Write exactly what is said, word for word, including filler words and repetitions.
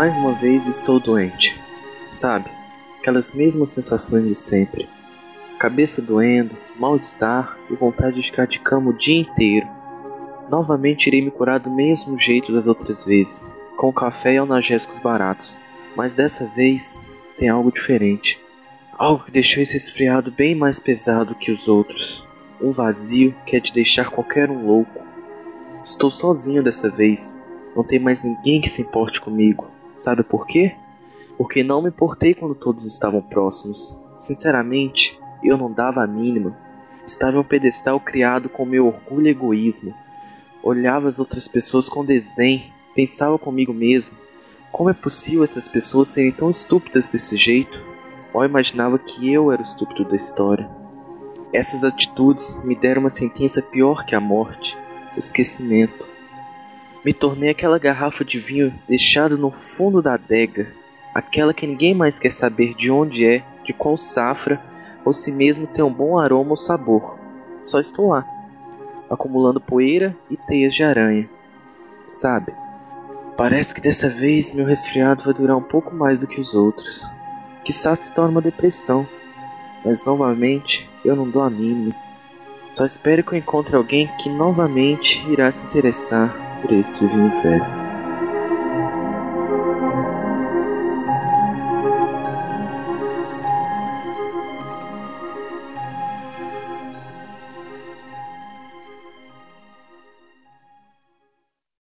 mais uma vez estou doente, sabe? Aquelas mesmas sensações de sempre. Cabeça doendo, mal-estar e vontade de ficar de cama o dia inteiro. Novamente irei me curar do mesmo jeito das outras vezes, com café e analgésicos baratos. Mas dessa vez tem algo diferente. Algo que deixou esse resfriado bem mais pesado que os outros. Um vazio que é de deixar qualquer um louco. Estou sozinho dessa vez. Não tem mais ninguém que se importe comigo. Sabe por quê? Porque não me importei quando todos estavam próximos. Sinceramente, eu não dava a mínima. Estava em um pedestal criado com meu orgulho e egoísmo. Olhava as outras pessoas com desdém. Pensava comigo mesmo. Como é possível essas pessoas serem tão estúpidas desse jeito? Ou imaginava que eu era o estúpido da história. Essas atitudes me deram uma sentença pior que a morte. O esquecimento. Me tornei aquela garrafa de vinho deixada no fundo da adega. Aquela que ninguém mais quer saber de onde é, de qual safra, ou se mesmo tem um bom aroma ou sabor. Só estou lá, acumulando poeira e teias de aranha. Sabe, parece que dessa vez meu resfriado vai durar um pouco mais do que os outros. Quiçá se torne uma depressão, mas novamente eu não dou a mínima. Só espero que eu encontre alguém que novamente irá se interessar por esse vinho velho.